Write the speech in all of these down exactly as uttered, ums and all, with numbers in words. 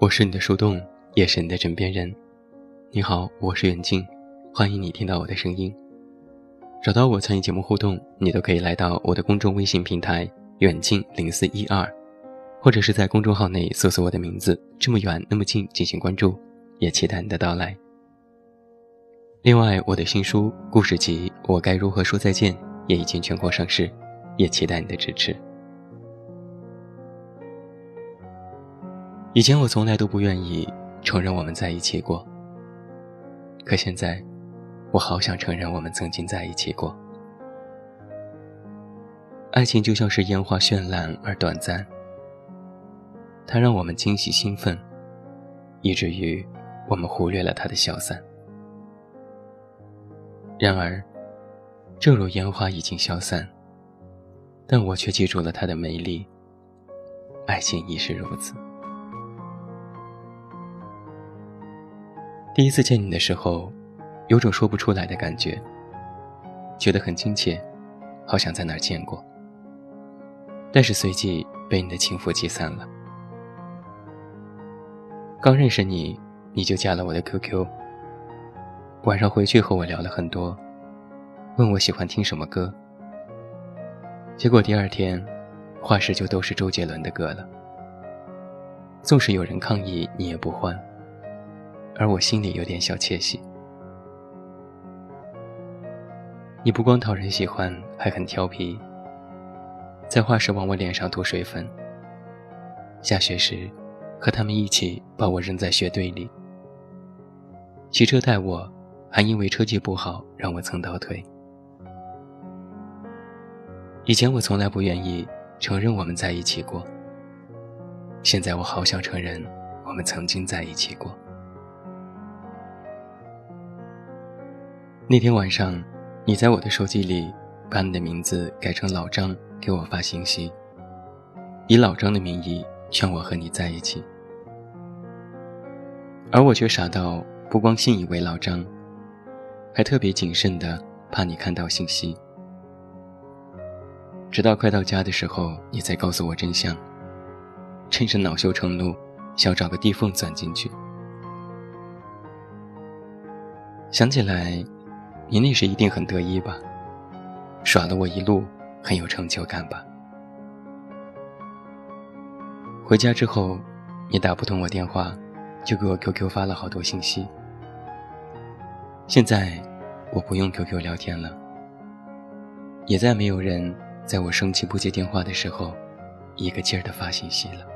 我是你的树洞，也是你的枕边人。你好，我是远近，欢迎你听到我的声音。找到我参与节目互动，你都可以来到我的公众微信平台远近零四一二，或者是在公众号内搜索我的名字这么远那么近进行关注，也期待你的到来。另外，我的新书故事集《我该如何说再见》也已经全国上市，也期待你的支持。以前我从来都不愿意承认我们在一起过，可现在我好想承认我们曾经在一起过。爱情就像是烟花绚烂而短暂，它让我们惊喜兴奋，以至于我们忽略了它的消散。然而正如烟花已经消散，但我却记住了它的美丽，爱情亦是如此。第一次见你的时候，有种说不出来的感觉，觉得很亲切，好想在哪儿见过，但是随即被你的轻浮击散了。刚认识你，你就加了我的 Q Q， 晚上回去和我聊了很多，问我喜欢听什么歌，结果第二天话事就都是周杰伦的歌了。纵使有人抗议，你也不欢，而我心里有点小窃喜。你不光讨人喜欢，还很调皮，在画室往我脸上涂水粉，下学时和他们一起把我扔在雪堆里，骑车带我，还因为车技不好让我蹭到腿。以前我从来不愿意承认我们在一起过，现在我好想承认我们曾经在一起过。那天晚上，你在我的手机里把你的名字改成老张，给我发信息，以老张的名义劝我和你在一起，而我却傻到不光信以为老张，还特别谨慎的怕你看到信息。直到快到家的时候，你才告诉我真相，真是恼羞成怒，想找个地缝钻进去。想起来你那时一定很得意吧，耍了我一路，很有成就感吧。回家之后，你打不通我电话，就给我 Q Q 发了好多信息。现在我不用 Q Q 聊天了，也再没有人在我生气不接电话的时候一个劲儿地发信息了。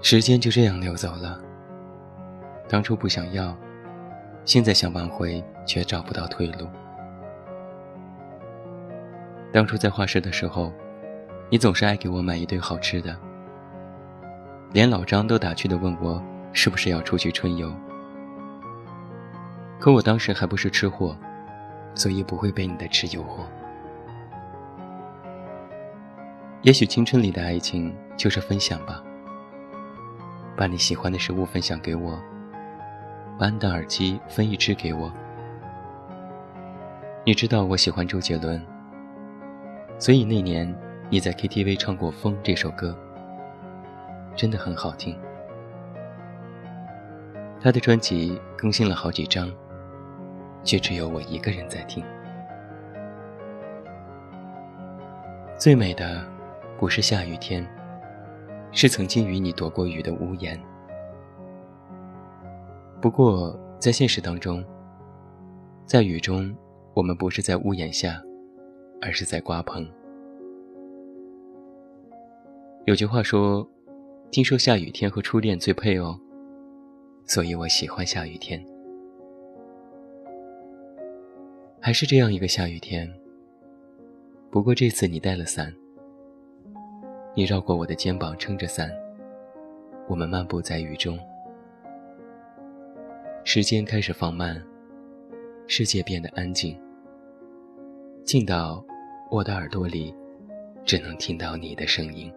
时间就这样溜走了，当初不想要，现在想挽回却找不到退路。当初在画室的时候，你总是爱给我买一堆好吃的，连老张都打趣地问我是不是要出去春游，可我当时还不是吃货，所以不会被你的吃诱惑。也许青春里的爱情就是分享吧，把你喜欢的食物分享给我，把你的耳机分一只给我。你知道我喜欢周杰伦，所以那年你在 K T V 唱过《风》这首歌，真的很好听。他的专辑更新了好几张，却只有我一个人在听。最美的不是下雨天，是曾经与你躲过雨的屋檐。不过在现实当中，在雨中，我们不是在屋檐下，而是在瓜棚。有句话说，听说下雨天和初恋最配哦，所以我喜欢下雨天。还是这样一个下雨天，不过这次你带了伞，你绕过我的肩膀撑着伞，我们漫步在雨中，时间开始放慢，世界变得安静，静到我的耳朵里只能听到你的声音。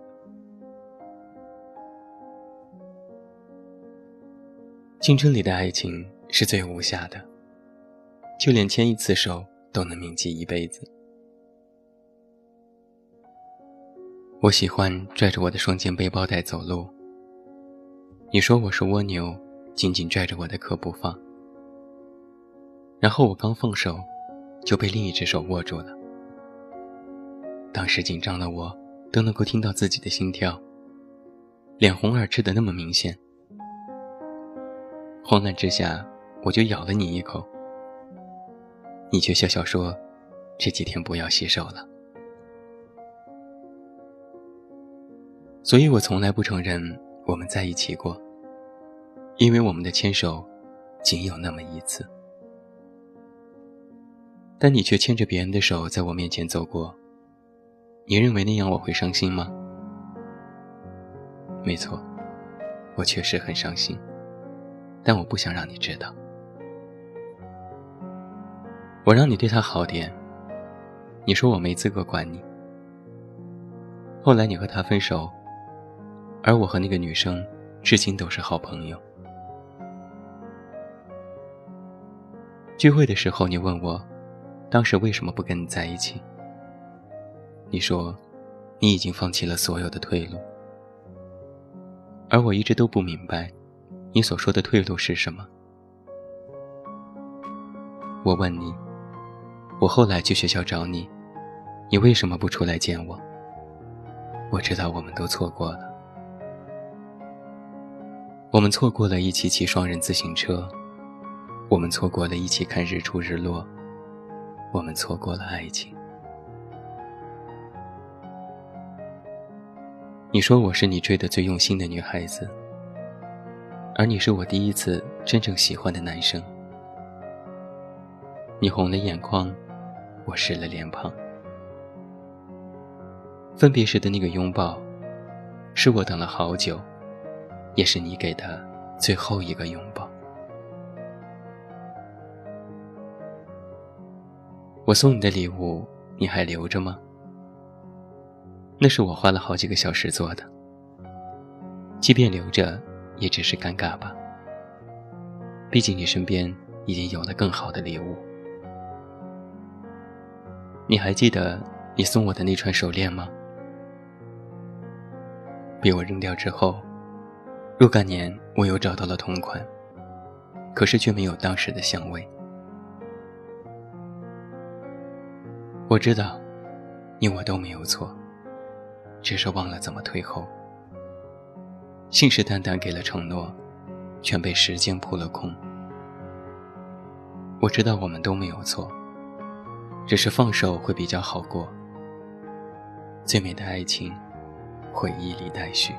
青春里的爱情是最无暇的，就连牵一次手都能铭记一辈子。我喜欢拽着我的双肩背包带走路，你说我是蜗牛，紧紧拽着我的壳不放，然后我刚放手就被另一只手握住了。当时紧张的我都能够听到自己的心跳，脸红耳赤的那么明显。慌乱之下我就咬了你一口，你却笑笑说这几天不要洗手了。所以我从来不承认我们在一起过，因为我们的牵手仅有那么一次，但你却牵着别人的手在我面前走过。你认为那样我会伤心吗？没错，我确实很伤心，但我不想让你知道。我让你对他好点，你说我没资格管你。后来你和他分手，而我和那个女生至今都是好朋友。聚会的时候你问我当时为什么不跟你在一起，你说你已经放弃了所有的退路，而我一直都不明白你所说的退路是什么。我问你，我后来去学校找你，你为什么不出来见我？我知道我们都错过了，我们错过了一起骑双人自行车，我们错过了一起看日出日落，我们错过了爱情。你说我是你追得最用心的女孩子，而你是我第一次真正喜欢的男生。你红了眼眶，我湿了脸庞。分别时的那个拥抱，是我等了好久，也是你给的最后一个拥抱。我送你的礼物，你还留着吗？那是我花了好几个小时做的，即便留着，也只是尴尬吧。毕竟你身边已经有了更好的礼物。你还记得你送我的那串手链吗？被我扔掉之后，若干年我又找到了同款，可是却没有当时的香味。我知道你我都没有错，只是忘了怎么退后。信誓旦旦给了承诺，全被时间扑了空。我知道我们都没有错，只是放手会比较好过。最美的爱情会一礼待续，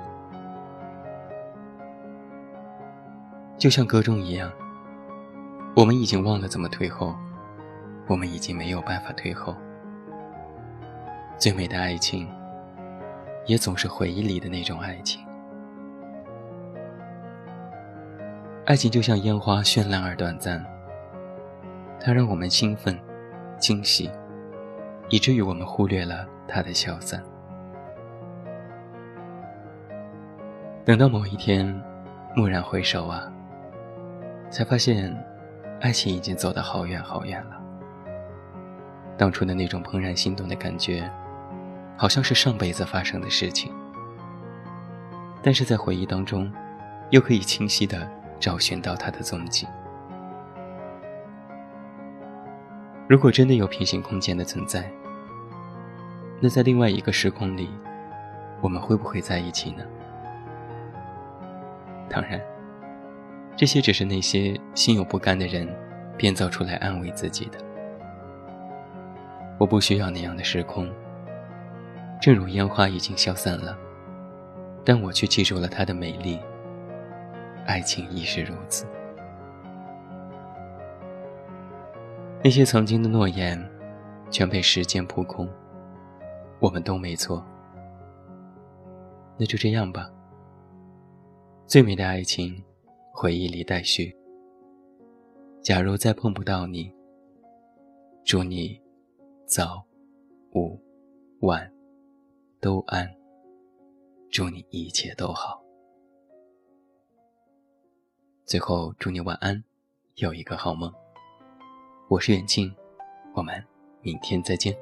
就像歌中一样，我们已经忘了怎么退后，我们已经没有办法退后。最美的爱情也总是回忆里的那种爱情。爱情就像烟花绚烂而短暂，它让我们兴奋惊喜，以至于我们忽略了它的消散。等到某一天蓦然回首啊，才发现爱情已经走得好远好远了。当初的那种怦然心动的感觉，好像是上辈子发生的事情，但是在回忆当中又可以清晰地找寻到它的踪迹。如果真的有平行空间的存在，那在另外一个时空里，我们会不会在一起呢？当然，这些只是那些心有不甘的人编造出来安慰自己的。我不需要那样的时空，正如烟花已经消散了，但我却记住了它的美丽。爱情亦是如此。那些曾经的诺言全被时间扑空，我们都没错。那就这样吧，最美的爱情回忆里待续，假如再碰不到你，祝你早、午、晚都安，祝你一切都好。最后祝你晚安，有一个好梦。我是远近，我们明天再见。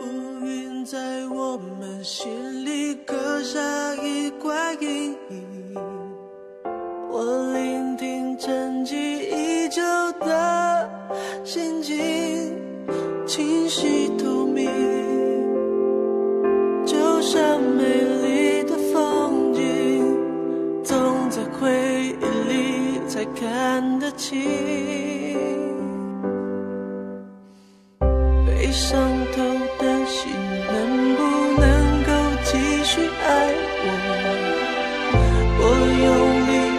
乌云在我们心里刻下一块阴影，我聆听沉寂已久的心情，清晰透明，就像美丽的风景，总在回忆里才看得清，悲伤透的心能不能够继续爱我，我有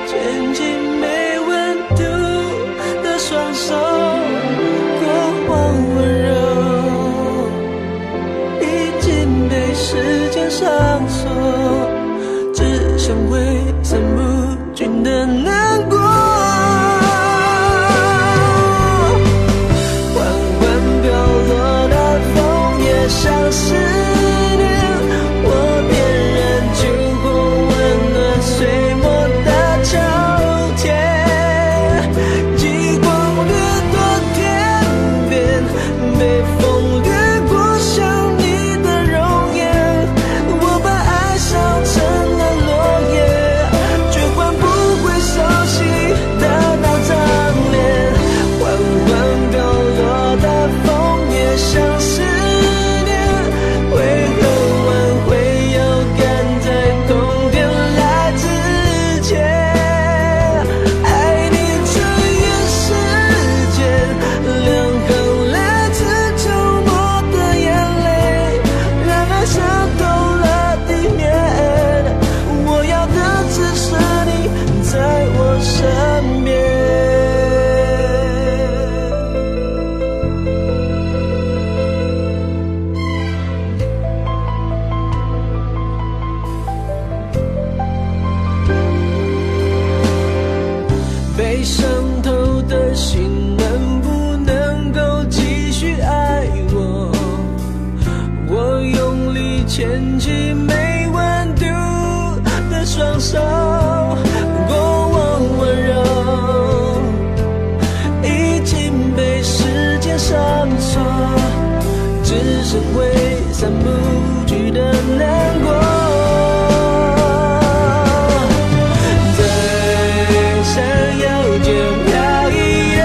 牵起没温度的双手，过往温柔已经被时间上锁，只剩挥散不尽的难过，缓缓飘落的枫叶像是牵起没温度的双手，过往温柔已经被时间上锁，只剩挥散不去的难过，在闪耀间飘逸的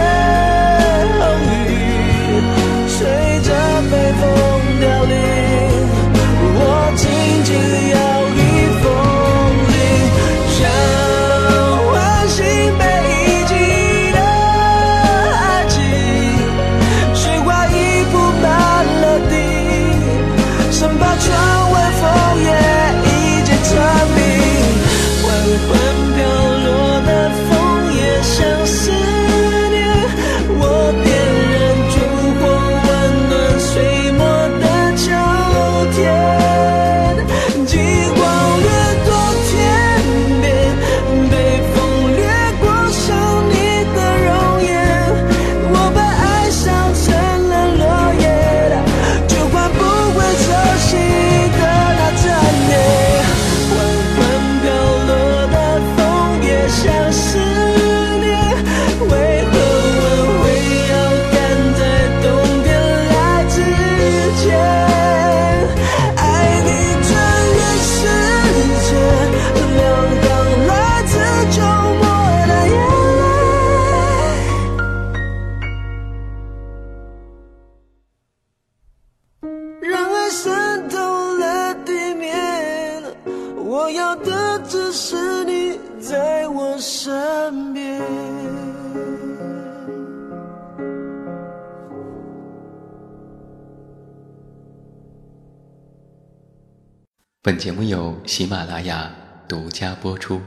红雨随着北风凋零，渗透了地面，我要的只是你在我身边。本节目由喜马拉雅独家播出。